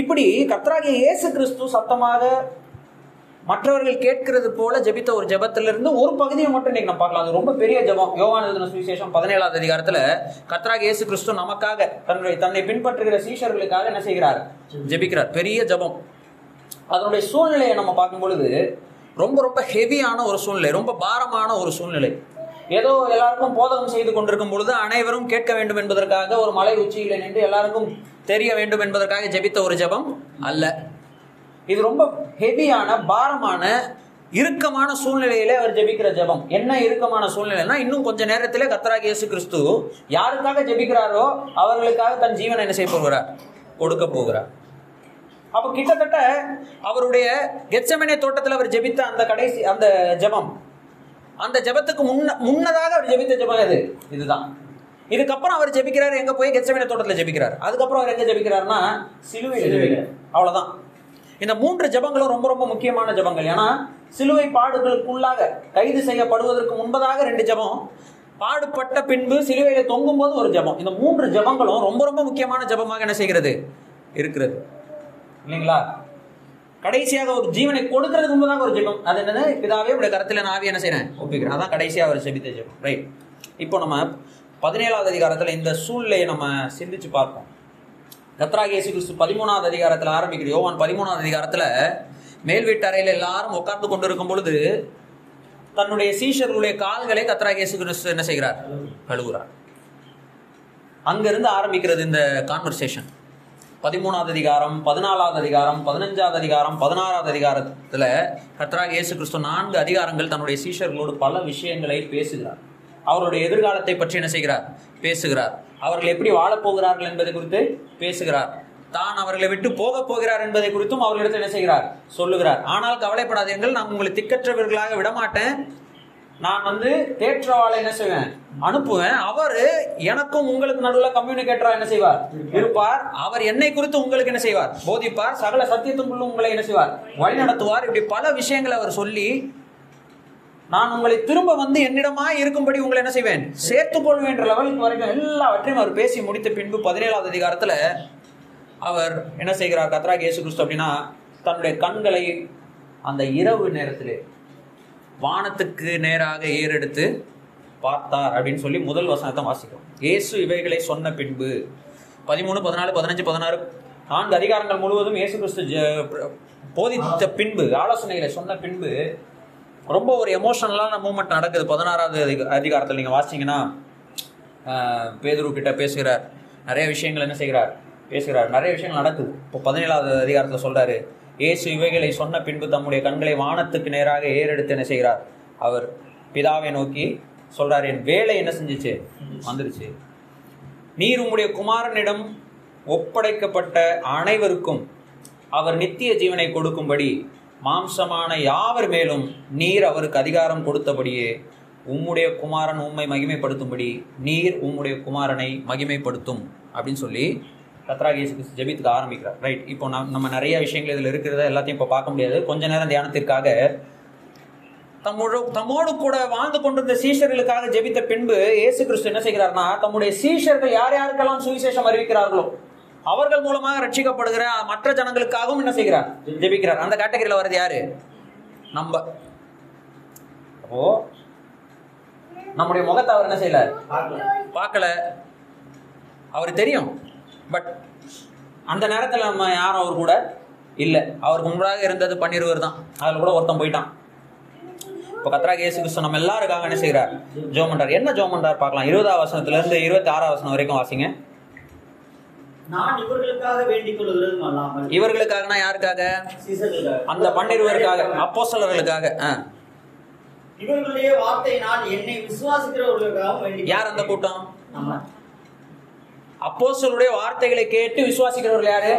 இப்படி கர்த்தராகிய இயேசு கிறிஸ்து சத்தமாக மற்றவர்கள் கேட்கிறது போல ஜெபித்த ஒரு ஜெபத்திலிருந்து ஒரு பகுதியை மட்டும் இன்னைக்கு நம்ம பார்க்கலாம். அது ரொம்ப பெரிய ஜெபம். யோவான் எழுதின சுவிசேஷம் 17வது அதிகாரத்தில் கர்த்தராகிய இயேசு கிறிஸ்து நமக்காக தன்னை பின்பற்றுகிற சீஷர்களுக்காக என்ன செய்கிறார்? ஜெபிக்கிறார். பெரிய ஜெபம். அதனுடைய சூழ்நிலையை நம்ம பார்க்கும் பொழுது ரொம்ப ரொம்ப ஹெவியான ஒரு சூழ்நிலை, ரொம்ப பாரமான ஒரு சூழ்நிலை. ஏதோ எல்லாருக்கும் போதகம் செய்து கொண்டிருக்கும் பொழுது அனைவரும் கேட்க வேண்டும் என்பதற்காக ஒரு மலை உச்சியில் நின்று எல்லாருக்கும் தெரிய வேண்டும் என்பதற்காக ஜெபித்த ஒரு ஜெபம் அல்ல. இது ரொம்ப ஹெவியான, பாரமான, இறுக்கமான சூழ்நிலையிலே அவர் ஜெபிக்கிற ஜெபம். என்ன இறுக்கமான சூழ்நிலைன்னா, இன்னும் கொஞ்ச நேரத்திலே கர்த்தராகிய இயேசு கிறிஸ்து யாருக்காக ஜெபிக்கிறாரோ அவர்களுக்காக தன் ஜீவனை என்ன செய்ய போகிறார்? கொடுக்க போகிறார். அப்போ கிட்டத்தட்ட அவருடைய கெத்செமனே தோட்டத்தில் அவர் ஜெபித்த அந்த கடைசி அந்த ஜெபம், அந்த ஜெபத்துக்கு முன்னதாக அவர் ஜெபித்த ஜெபம் இதுதான். இதுக்கப்புறம் அவர் ஜெபிக்கிறார். எங்கே போய்? கெத்செமனே தோட்டத்தில் ஜெபிக்கிறார். அதுக்கப்புறம் அவர் எங்கே ஜெபிக்கிறார்னா சிலுவையில் ஜெபிக்கிறார். அவ்வளோதான். இந்த மூன்று ஜெபங்களும் ரொம்ப ரொம்ப முக்கியமான ஜெபங்கள். ஏன்னா சிலுவை பாடுகளுக்குள்ளாக கைது செய்யப்படுவதற்கு முன்பதாக 2 ஜெபம், பாடுபட்ட பின்பு சிலுவையில தொங்கும் போது ஒரு ஜெபம். இந்த மூன்று ஜெபங்களும் ரொம்ப ரொம்ப முக்கியமான ஜெபமாக என்ன செய்கிறது? இருக்கிறது இல்லைங்களா? கடைசியாக ஒரு ஜீவனை கொடுக்கறதுக்கு முன்பதாக ஒரு ஜெபம். அது என்னது? பிதாவே உடைய கரத்தில் நான் ஆவியை என்ன செய்கிறேன் ஒப்பிக்கிறேன். அதான் கடைசியாக அவர் ஜெபித்த ஜெபம். ரைட். இப்போ நம்ம 17வது அதிகாரத்தில் இந்த சூழ்நிலையை நம்ம சிந்திச்சு பார்ப்போம். கர்த்தராகிய இயேசு கிறிஸ்து 13வது அதிகாரத்தில் ஆரம்பிக்கிற யோவான் 13வது அதிகாரத்தில் மேல் வீட்டு அறையில் எல்லாரும் உட்கார்ந்து கொண்டிருக்கும் பொழுது தன்னுடைய சீஷர்களுடைய கால்களை கர்த்தராகிய இயேசு கிறிஸ்து என்ன செய்கிறார்? கழுவுகிறார். அங்கிருந்து ஆரம்பிக்கிறது இந்த கான்வர்சேஷன். 13வது அதிகாரம், 14வது அதிகாரம், 15வது அதிகாரம், 16வது அதிகாரத்தில் கர்த்தராகிய இயேசு கிறிஸ்து 4 அதிகாரங்கள் தன்னுடைய சீஷர்களோடு பல விஷயங்களை பேசுகிறார். அவருடைய எதிர்காலத்தை பற்றி என்ன செய்கிறார்? பேசுகிறார். அவர்கள் எப்படி வாழப்போகிறார்கள் என்பதை குறித்து பேசுகிறார். தான் அவர்களை விட்டு போக போகிறார் என்பதை குறித்தும் அவர்களிடத்தில் என்ன செய்கிறார்? சொல்லுகிறார். ஆனால் கவலைப்படாதீர்கள், நான் உங்களை திக்கற்றவர்களாக விடமாட்டேன், நான் தேற்றவாளை என்ன செய்வேன்? அனுப்புவேன். அவர் எனக்கும் உங்களுக்கு நடுவில் கம்யூனிகேட்டராக என்ன செய்வார்? இருப்பார். அவர் என்னை குறித்து உங்களுக்கு என்ன செய்வார்? போதிப்பார். சகல சத்தியத்துக்குள்ளும் உங்களை என்ன செய்வார்? வழி நடத்துவார். இப்படி பல விஷயங்களை அவர் சொல்லி, நான் உங்களை திரும்ப என்னிடமாய் இருக்கும்படி உங்களை என்ன செய்வேன்? சேர்த்துக் கொள்வேன் என்ற லெவலுக்கு வரைக்கும் எல்லாவற்றையும் அவர் பேசி முடித்த பின்பு 17வது அதிகாரத்தில் அவர் என்ன செய்கிறார்? கர்த்தராகிய இயேசு கிறிஸ்து அப்படின்னா தன்னுடைய கண்களை அந்த இரவு நேரத்திலே வானத்துக்கு நேராக ஏறெடுத்து பார்த்தார் அப்படின்னு சொல்லி முதல் வசனத்தை வாசிக்கிறோம். இயேசு இவைகளை சொன்ன பின்பு 13, 14, 15, 16 4 அதிகாரங்கள் முழுவதும் இயேசு கிறிஸ்து போதித்த பின்பு, ஆலோசனைகளை சொன்ன பின்பு ரொம்ப ஒரு எமோஷனலான மூமெண்ட் நடக்குது. 16வது அதிகாரத்தில் நீங்கள் வாசிங்கன்னா பேதுரு கிட்ட பேசுகிறார். நிறைய விஷயங்கள் என்ன செய்கிறார்? பேசுகிறார். நிறைய விஷயங்கள் நடக்குது. இப்போ 17வது அதிகாரத்தில் சொல்கிறாரு, இயேசு இவைகளை சொன்ன பின்பு தம்முடைய கண்களை வானத்துக்கு நேராக ஏறெடுத்து என்ன செய்கிறார்? அவர் பிதாவை நோக்கி சொல்கிறார், என் வேலை என்ன செஞ்சிச்சு? வந்துருச்சு. நீர் உம்முடைய குமாரனிடம் ஒப்படைக்கப்பட்ட அனைவருக்கும் அவர் நித்திய ஜீவனை கொடுக்கும்படி மாம்சமான யாவர் மேலும் நீர் அவருக்கு அதிகாரம் கொடுத்தபடியே உம்முடைய குமாரன் உம்மை மகிமைப்படுத்தும்படி நீர் உம்முடைய குமாரனை மகிமைப்படுத்தும் அப்படின்னு சொல்லி கர்த்தராகிய இயேசு கிறிஸ்து ஜெபித்துக்கு ஆரம்பிக்கிறார். ரைட். இப்போ நம்ம நிறைய விஷயங்கள் இதில் இருக்கிறத எல்லாத்தையும் இப்போ பார்க்க முடியாது. கொஞ்ச நேரம் தியானத்திற்காக தம்மோடு கூட வாழ்ந்து கொண்டிருந்த சீஷர்களுக்காக ஜெபித்த பின்பு இயேசு கிறிஸ்து என்ன செய்கிறார்னா, தம்முடைய சீஷர்கள் யார் யாருக்கெல்லாம் சுவிசேஷம் அறிவிக்கிறார்களோ அவர்கள் மூலமாக ரட்சிக்கப்படுகிற மற்ற ஜனங்களுக்காகவும் என்ன செய்கிறார்? ஜெபிக்கிறார். அந்த கேட்டகரியில் வர்றது யாரு? நம்ம. அப்போ நம்முடைய முகத்தை அவர் என்ன செய்யல, பார்க்கல. அவருக்கு தெரியும், பட் அந்த நேரத்தில் நம்ம யாரும் அவர் கூட இல்லை. அவருக்கு முன்பாக இருந்தது 12 பேர் தான். அதில் கூட ஒருத்தன் போயிட்டான். இப்போ கர்த்தராகிய இயேசு கிறிஸ்து நம்ம எல்லாருக்காக என்ன செய்கிறார்? ஜெபம் பண்றார். என்ன ஜெபம் பண்றார் பார்க்கலாம். 20வது வசனத்திலிருந்து 26வது வசனம் வரைக்கும் வாசிங்க. நான் இவர்களுக்காக வேண்டிக் கொள்கிறதும் அல்லாமல், இவர்களுக்காகனா யாருக்காக? அந்த 12 பேருக்காக, அப்போஸ்தலர்களுக்காக. இவர்களுடைய வார்த்தை நான் என்னை விசுவாசிக்கிறவர்களுக்காக வேண்டிக். யார் அந்த கூட்டம்? அப்போஸ்தலருடைய வார்த்தைகளை கேட்டு விசுவாசிக்கிறவர்கள் யாரு?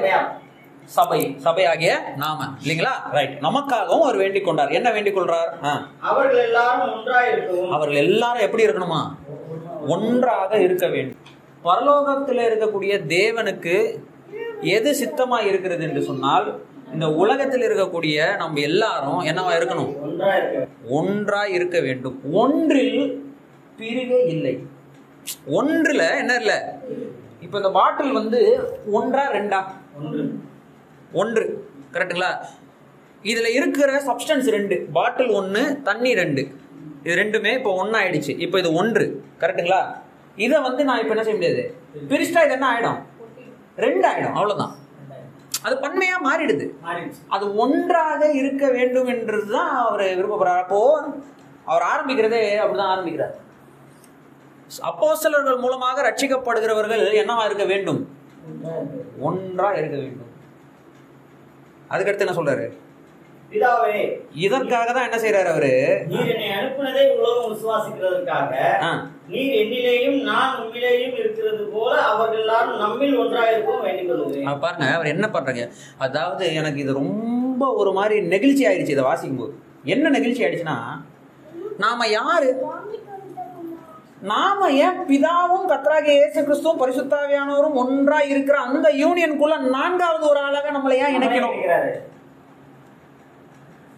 சபை. சபையாகிய நாம, இல்லீங்களா? ரைட். நமக்காகவும் அவர் வேண்டிக் கொண்டார். என்ன வேண்டிக் கொள்றார்? அவர்கள் எல்லாரும் ஒன்றாக இருக்கணும். அவர்கள் எல்லாரும் எப்படி இருக்கணுமா? ஒன்றாக இருக்க வேண்டும். பரலோகத்தில் இருக்கக்கூடிய தேவனுக்கு எது சித்தமாக இருக்கிறது என்று சொன்னால், இந்த உலகத்தில் இருக்கக்கூடிய நம்ம எல்லாரும் என்னவா இருக்கணும்? ஒன்றாய் இருக்க வேண்டும். ஒன்றில் பிரிவே இல்லை. ஒன்றில் என்ன இல்லை? இப்போ இந்த பாட்டில் ஒன்றா ரெண்டா? ஒன்று. கரெக்டுங்களா? இதில் இருக்கிற சப்ஸ்டன்ஸ் ரெண்டு, பாட்டில் ஒன்று, தண்ணி ரெண்டு, இது ரெண்டுமே இப்போ ஒன்றாயிடுச்சு. இப்போ இது ஒன்று. கரெக்டுங்களா? இதை வந்து நான் இப்போ என்ன செய்ய முடியாது, பிரிஸ்டா இது என்ன ஆகிடும், ரெண்டு ஆகிடும், அவ்வளோதான். அது பன்மையாக மாறிடுது. அது ஒன்றாக இருக்க வேண்டும் என்றது தான் அவர் விருப்பப்படுறார். அப்போது அவர் ஆரம்பிக்கிறதே அப்படிதான் ஆரம்பிக்கிறார். அப்போஸ்தலர்கள் மூலமாக ரட்சிக்கப்படுகிறவர்கள் என்னவா இருக்க வேண்டும், ஒன்றா இருக்க வேண்டும். அதுக்கடுத்து என்ன சொல்றாரு, இதற்காக தான் என்ன செய்யறாரு அவரு, நீர் என்னை அனுப்பினதை உலகம் விசுவாசிக்கிறதுக்காக, நீர் என்னிலேயும் நான் உங்களிலேயும் இருக்கிறது போல அவர்கள் எல்லாரும் நம்மில் ஒன்றாயிருப்போம் வேண்டிக்கொள்கிறேன். பாருங்க அவர் என்ன பண்றாங்க. அதாவது எனக்கு இது ரொம்ப ஒரு மாதிரி நெகிழ்ச்சி ஆயிடுச்சு. இதை வாசிக்கும் போது என்ன நெகிழ்ச்சி ஆயிடுச்சுன்னா, நாம யாரு, நாம ஏன் பிதாவும் கர்த்தராகிய இயேசு கிறிஸ்துவும் பரிசுத்த ஆவியானவரும் ஒன்றா இருக்கிற அந்த யூனியனுக்குள்ள நான்காவது ஒரு ஆளாக நம்மளை ஏன் இணைக்கணும்,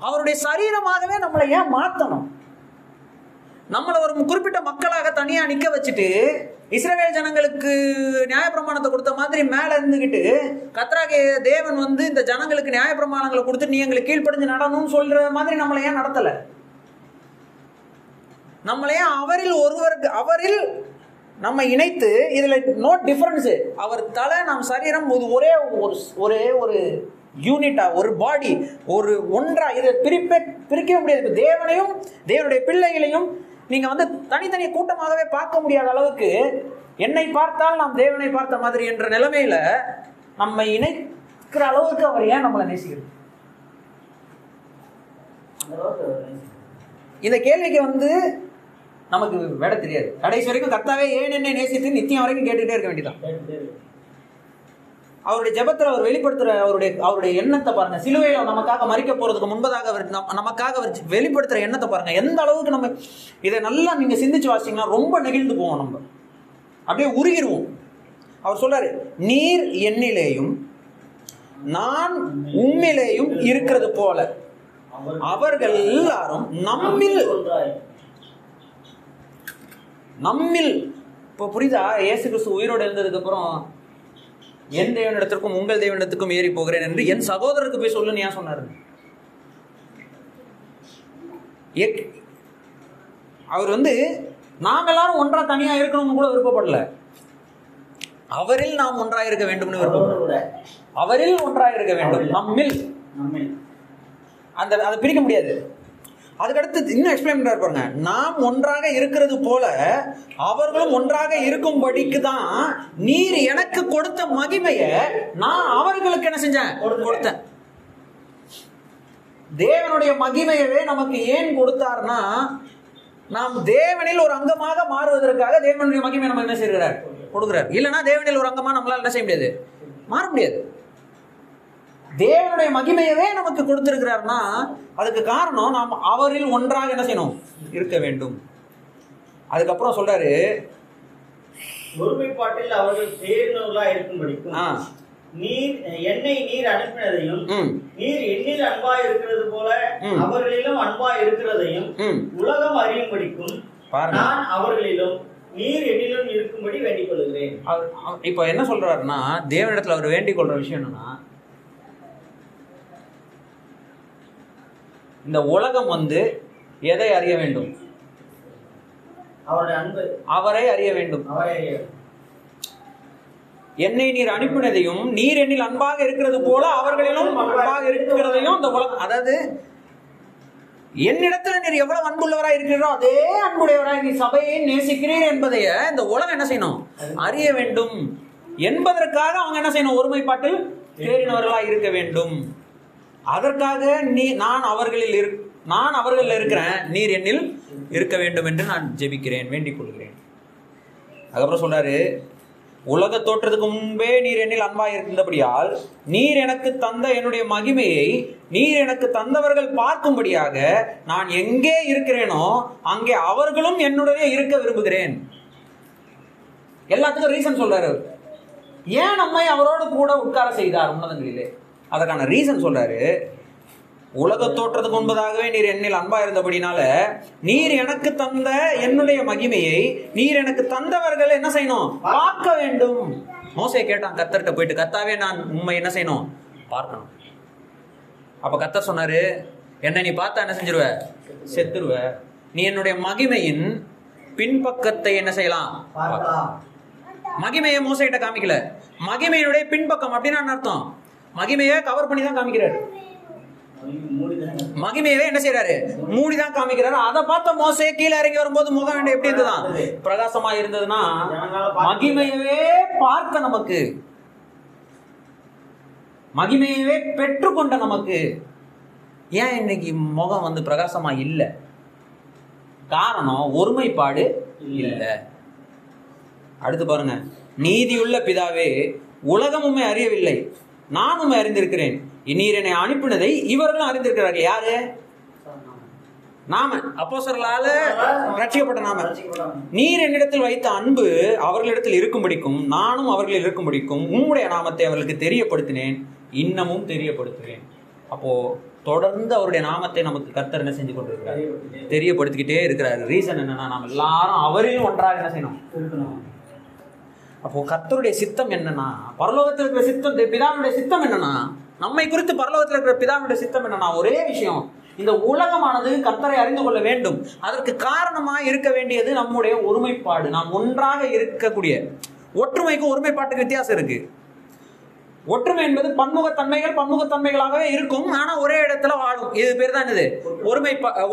அவருடைய சரீரமாகவே நம்மளை ஏன் மாற்றணும், நம்மளை ஒரு குறிப்பிட்ட மக்களாக தனியா நிக்க வச்சுட்டு இஸ்ரவேல் ஜனங்களுக்கு நியாயப்பிரமாணத்தை கொடுத்த மாதிரி மேல இருந்துகிட்டு கர்த்தராகிய தேவன் வந்து இந்த ஜனங்களுக்கு நியாயப்பிரமாணங்களை கொடுத்து நீ எங்களுக்கு கீழ்ப்படிஞ்சு நடணும்னு சொல்ற மாதிரி நம்மளை ஏன் நடத்தல, நம்மளே அவரில் ஒருவருக்கு அவரில் நம்ம இணைத்து, இதுல நோ டிஃபரன்ஸ், அவர் தலை நம் சரீரம் ஒரே ஒரு யூனிட்டா, ஒரு பாடி, ஒரு ஒன்றா. இதை பிரிக்க முடியாது. தேவனையும் தேவனுடைய பிள்ளைகளையும் நீங்க வந்து தனித்தனி கூட்டமாகவே பார்க்க முடியாத அளவுக்கு என்னை பார்த்தால் நாம் தேவனை பார்த்த மாதிரி என்ற நிலைமையில நம்மை இணைக்கிற அளவுக்கு அவர் ஏன் நம்மளை நேசிக்கிறது. இந்த கேள்விக்கு வந்து நமக்கு விட தெரியாது. கடைசி வரைக்கும் கர்த்தாவே ஏன் என்ன நேசித்து நித்தியம் வரைக்கும் கேட்டுகிட்டே இருக்க வேண்டியதான். அவருடைய ஜெபத்தில் அவர் வெளிப்படுத்துகிற அவருடைய எண்ணத்தை பாருங்க. சிலுவையில நமக்காக மறிக்க போறதுக்கு முன்பதாக அவர் நமக்காக அவர் வெளிப்படுத்துகிற எண்ணத்தை பாருங்க. எந்த அளவுக்கு நம்ம இதை நல்லா நீங்க சிந்திச்சு வாசிங்கன்னா ரொம்ப நெகிழ்ந்து போவோம், நம்ம அப்படியே உருகிடுவோம். அவர் சொல்றாரு, நீர் என்னிலேயும் நான் உம்மிலேயும் இருக்கிறது போல அவர்கள் எல்லாரும் நம்மில் நம்மில். இப்போ புரியுதா? இயேசு கிறிஸ்து உயிரோடு இருந்ததுக்கு அப்புறம் என் தேவனிடத்திற்கும் உங்கள் தேவனிடத்துக்கும் ஏறி போகிறேன் என்று என் சகோதரருக்கு போய் சொல்லு ஏன் சொன்னாரு? அவர் வந்து நாம் எல்லாரும் ஒன்றா தனியா இருக்கணும்னு கூட விருப்பப்படல, அவரில் நாம் ஒன்றா இருக்க வேண்டும்னு விருப்பப்படல. அவரில் ஒன்றா இருக்க வேண்டும், நம்மில். அந்த அதை பிரிக்க முடியாது. அதுக்கடுத்து இன்னும் எக்ஸ்பிளைன் பண்ணுறாரு பாருங்க. நாம் ஒன்றாக இருக்கிறது போல அவர்களும் ஒன்றாக இருக்கும்படிக்கு தான் நீர் எனக்கு கொடுத்த மகிமையை நான் அவர்களுக்கு என்ன செஞ்சேன், கொடுத்தேன். தேவனுடைய மகிமையவே நமக்கு ஏன் கொடுத்தாருன்னா, நாம் தேவனில் ஒரு அங்கமாக மாறுவதற்காக தேவனுடைய மகிமையை நம்ம என்ன செய்கிறார், கொடுக்குறார். இல்லைன்னா தேவனில் ஒரு அங்கமாக நம்மளால் என்ன செய்ய முடியாது, மாற முடியாது. தேவனுடைய மகிமையவே நமக்கு கொடுத்திருக்கிறார்னா அதுக்கு காரணம் நாம் அவரில் ஒன்றாக என்ன செய்யணும், இருக்க வேண்டும். அதுக்கப்புறம் சொல்றாரு, ஒருமைப்பாட்டில் அவர்கள் தேர்ந்தவர்களாக இருக்கும்படிக்கும் நீர் என்னை நீர் அனுப்பினதையும் நீர் எண்ணில் அன்பா இருக்கிறது போல அவர்களிலும் அன்பா இருக்கிறதையும் உலகம் அறியும்படிக்கும் நான் அவர்களிலும் நீர் எண்ணிலும் இருக்கும்படி வேண்டிக் கொள்கிறேன். இப்ப என்ன சொல்றாருன்னா, தேவனிடத்துல அவர் வேண்டிக் கொள்ற விஷயம் என்னன்னா, இந்த உலகம் வந்து எதை அறிய வேண்டும், அவரை அறிய வேண்டும். என்னை நீர் அனுப்பினதையும் நீர் என்னில் அன்பாக இருக்கிறது போல அவர்களிலும் அன்பாக இருக்கிறதையும் இந்த உலகம், அதாவது என்னிடத்துல நீர் எவ்வளவு அன்புள்ளவராய் இருக்கிறீரோ அதே அன்புடையவராய் நீ சபையை நேசிக்கிறீர் என்பதைய இந்த உலகம் என்ன செய்யணும், அறிய வேண்டும் என்பதற்காக அவங்க என்ன செய்யணும், ஒருமைப்பாட்டில் தேறினவர்களாய் இருக்க வேண்டும். அதற்காக நீ நான் அவர்களில் இருக்கிறேன், நீர் என்னில் இருக்க வேண்டும் என்று நான் ஜெபிக்கிறேன், வேண்டிக் கொள்கிறேன். அதுக்கப்புறம் சொல்றாரு, உலக தோற்றத்துக்கு முன்பே நீர் என்னில் அன்பாய் இருந்தபடியால் நீர் எனக்கு தந்த என்னுடைய மகிமையை நீர் எனக்கு தந்தவர்கள் பார்க்கும்படியாக நான் எங்கே இருக்கிறேனோ அங்கே அவர்களும் என்னுடைய இருக்க விரும்புகிறேன். எல்லாத்துக்கும் ரீசன் சொல்றாரு. ஏன் நம்மை அவரோடு கூட உட்கார செய்தார் உன்னதங்களிலே, அதற்கான ரீசன் சொல்றாரு. உலக தோற்றத்துக்கு முன்பதாகவே நீர் என்னில் அன்பா இருந்தபடினால நீர் எனக்கு தந்த என்னுடைய மகிமையை நீர் எனக்கு தந்தவர்கள் என்ன செய்யணும், பார்க்க வேண்டும். மோசே கேட்டான் கர்த்தர்கிட்ட போயிட்டு, கர்த்தாவே நான் உம்மை என்ன செய்யணும், பார்க்கணும். அப்போ கர்த்தர் சொன்னார், என்னை நீ பார்த்தா என்ன செஞ்சிருவ? செத்துருவ. நீ என்னுடைய மகிமையின் பின்பக்கத்தை என்ன செய்யலாம்? மகிமையை மோசையிட்ட காமிக்கல, மகிமையினுடைய பின்பக்கம். அப்படின்னு அர்த்தம் மகிமையை கவர் பண்ணி தான் காமிக்கிறாரு, மகிமையவே என்ன செய்யறாரு? மூடிதான் காமிக்கிறாரு. அதை பார்த்த மோசே கீழே இறங்கி வரும்போது முகம் எப்படி இருந்ததுதான்? பிரகாசமா இருந்ததுன்னா மகிமையவே பார்த்த நமக்கு, மகிமையவே பெற்றுக்கொண்ட நமக்கு ஏன் இன்னைக்கு முகம் வந்து பிரகாசமா இல்லை? காரணம் ஒருமைப்பாடு இல்லை. அடுத்து பாருங்க, நீதியுள்ள பிதாவே, உலகம் உண்மை அறியவில்லை, நான் உண்மை அறிந்திருக்கிறேன், நீர் என்னை அனுப்பினதை இவர்களும் அறிந்திருக்கிறார்கள். யாரு? நாம அப்போஸ்தலர்களால ரட்சிக்கப்பட்ட நாம. நீர் என்னிடத்தில் வைத்த அன்பு அவர்களிடத்தில் இருக்கும்படிக்கும் நானும் அவர்களில் இருக்கும்படிக்கும் உம்முடைய நாமத்தை அவர்களுக்கு தெரியப்படுத்தினேன், இன்னமும் தெரியப்படுத்துவேன். அப்போ தொடர்ந்து அவருடைய நாமத்தை நமக்கு கர்த்தர் என்ன செஞ்சு கொண்டிருக்கிறார்? தெரியப்படுத்திக்கிட்டே இருக்கிறார். ரீசன் என்னன்னா, நாம் எல்லாரும் அவரையும் ஒன்றாக என்ன செய்யணும். அப்போ கர்த்தருடைய சித்தம் என்னன்னா, பரலோகத்தில் இருக்கிற சித்தம், பிதாவுடைய சித்தம் என்னன்னா, நம்மை குறித்து பரலோகத்தில் இருக்கிற பிதாவுடைய சித்தம் என்னன்னா ஒரே விஷயம், இந்த உலகமானது கர்த்தரை அறிந்து கொள்ள வேண்டும். அதற்கு காரணமாக இருக்க வேண்டியது நம்முடைய ஒருமைப்பாடு, நாம் ஒன்றாக இருக்கக்கூடிய. ஒற்றுமைக்கு ஒருமைப்பாட்டுக்கு வித்தியாசம் இருக்கு. ஒற்றுமை என்பது பன்முகத்தன்மைகள் பன்முகத்தன்மைகளாகவே இருக்கும், ஆனால் ஒரே இடத்துல வாழும். இது பேர் தான் இது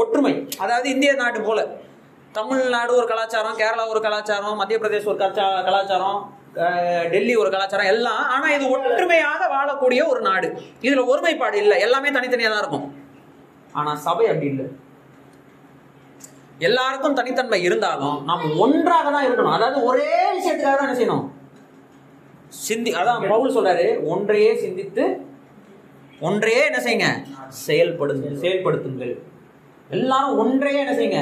ஒற்றுமை. அதாவது இந்திய நாடு போல தமிழ்நாடு ஒரு கலாச்சாரம், கேரளா ஒரு கலாச்சாரம், மத்திய பிரதேஷ் ஒரு கலாச்சாரம், டெல்லி ஒரு கலாச்சாரம் எல்லாம். ஆனால் இது ஒற்றுமையாக வாழக்கூடிய ஒரு நாடு. இதில் ஒருமைப்பாடு இல்லை, எல்லாமே தனித்தனியாக தான் இருக்கும். ஆனால் சபை அப்படி இல்லை, எல்லாருக்கும் தனித்தன்மை இருந்தாலும் நம்ம ஒன்றாக தான் இருக்கணும். அதாவது ஒரே விஷயத்துக்காக தான் என்ன செய்யணும்? அதான் பவுல் சொல்றாரு, ஒன்றையே சிந்தித்து ஒன்றையே என்ன செய்யுங்க? செயல்படுத்துங்கள். எல்லாரும் ஒன்றையே என்ன செய்யுங்க?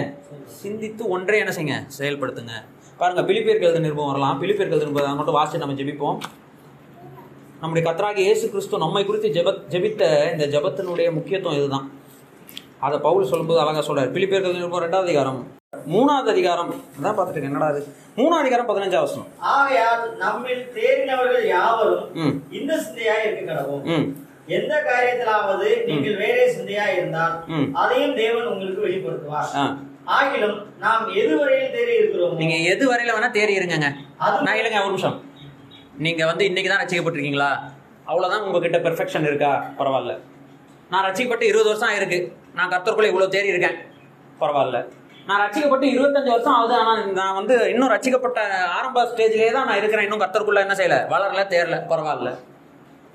சிந்தித்து ஒன்றையே என்ன செய்யுங்க? செயல்படுத்துங்க. பாருங்க, பிலிப்பியர்கள் நிருபம் வரலாம். பிலிப்பியர்கள் நிருபம் மட்டும் வாசிச்சு நம்ம ஜெபிப்போம். நம்முடைய கர்த்தராகிய இயேசு கிறிஸ்து நம்மை குறித்து ஜெபித்த இந்த ஜெபத்தினுடைய முக்கியத்துவம் இதுதான். அதை பவுல் சொல்லும்போது அழகா சொல்றாரு. பிலிப்பியர்கள் நிருபம் 2ஆம் அதிகாரம் 3ஆவது அதிகாரம் தான் பார்த்துட்டு இருக்கேன். என்னடா அது? 3ஆம் அதிகாரம் 15ஆவது வசனம். ஆகையால் நம்மில் தேறினவர்கள் யாவரும் இந்த சிந்தையாய் இருக்க கடவோம். எந்த காரியத்திலாவது நீங்கள் வேறே சிந்தையாய் இருந்தால் அதையும் தேவன் உங்களுக்கு வெளிப்படுத்துவார். ஆகிலும் நாம் எதுவரையில் தேறி இருக்கிறோம். நீங்க எதுவரையில வேணா தேறி இருங்க. நான் இல்லைங்க, ஒரு நிமிஷம். நீங்க வந்து இன்னைக்குதான் ரசிக்கப்பட்டிருக்கீங்களா? அவ்வளவுதான் உங்ககிட்ட பெர்ஃபெக்ஷன் இருக்கா? பரவாயில்ல. நான் ரசிக்கப்பட்டு 20 வருஷம் ஆயிருக்கு, நான் கர்த்தருக்குள்ள இவ்வளவு தேறி இருக்கேன், பரவாயில்ல. நான் ரசிக்கப்பட்டு 25 வருஷம் ஆகுது, ஆனால் நான் வந்து இன்னும் ரசிக்கப்பட்ட ஆரம்ப ஸ்டேஜ்லேயே தான் நான் இருக்கிறேன், இன்னும் கர்த்தருக்குள்ள என்ன செய்யலை, வளரல, தேரல, பரவாயில்ல.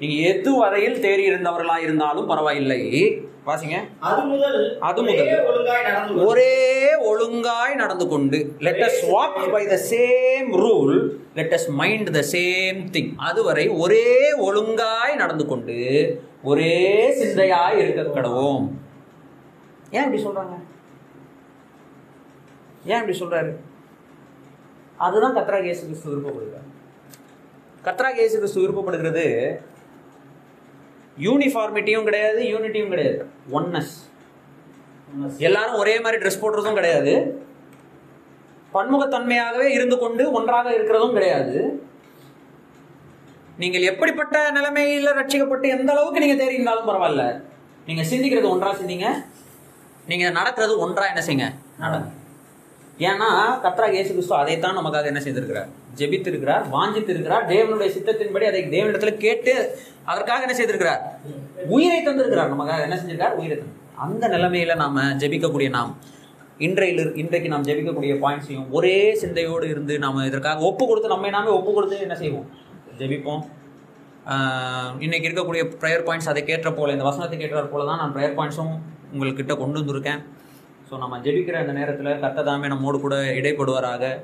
நீங்கள் எது வரையில் தேறி இருந்தவர்களாக இருந்தாலும் பரவாயில்லை. வாசிங்க. அது முதல் ஒரே ஒழுங்காய் நடந்து கொண்டு, let us walk by the same rule, let us mind the same thing. அதுவரை ஒரே ஒழுங்காய் நடந்து கொண்டு ஒரே சிந்தையாய் இருக்க கடவோம். ஏன் இப்படி சொல்கிறாங்க? ஏன் இப்படி சொல்றாரு? அதுதான் கர்த்தராகிய இயேசு கிறிஸ்து விருப்பப்படுகிறார். கர்த்தராகிய இயேசு கிறிஸ்து விருப்பப்படுகிறது யூனிஃபார்மிட்டியும் கிடையாது, யூனிட்டியும் கிடையாது, ஒன்னஸ். எல்லாரும் ஒரே மாதிரி ட்ரெஸ் போடுறதும் கிடையாது, பன்முகத்தன்மையாகவே இருந்து கொண்டு ஒன்றாக இருக்கிறதும் கிடையாது. நீங்கள் எப்படிப்பட்ட நிலைமையில ரட்சிக்கப்பட்டு எந்த அளவுக்கு நீங்க தேறியிருந்தாலும் பரவாயில்ல, நீங்க சிந்திக்கிறது ஒன்றா சிந்திங்க, நீங்க நடக்கிறது ஒன்றா என்ன செய்யுங்க, நடங்க. ஏன்னா கர்த்தராகிய இயேசு கிறிஸ்து அதைத்தான் நமக்காக என்ன செய்திருக்கிறார்? ஜெபித்திருக்கிறார், வாஞ்சித்திருக்கிறார், தேவனுடைய சித்தத்தின்படி அதை தேவனிடத்துல கேட்டு அதற்காக என்ன செய்திருக்கிறார்? உயிரை தந்திருக்கிறார். நமக்காக என்ன செஞ்சிருக்கிறார்? உயிரை தந்து. அந்த நிலைமையில நாம ஜெபிக்கக்கூடிய நாம் இன்றைக்கு நாம் ஜெபிக்கக்கூடிய பாயிண்ட்ஸையும் ஒரே சிந்தையோடு இருந்து நாம் இதற்காக ஒப்பு கொடுத்து, நம்மை நாமே ஒப்பு கொடுத்து என்ன செய்வோம்? ஜெபிப்போம். இன்னைக்கு இருக்கக்கூடிய ப்ரேயர் பாயிண்ட்ஸ் அதை கேட்ட போல, இந்த வசனத்தை கேட்டார் போல தான் நான் ப்ரேயர் பாயிண்ட்ஸும் உங்கள்கிட்ட கொண்டு வந்திருக்கேன். ஸோ நம்ம ஜெபிக்கிற அந்த நேரத்தில் கர்த்தர் தாமே நம்மோடு கூட இடைப்படுவாராக.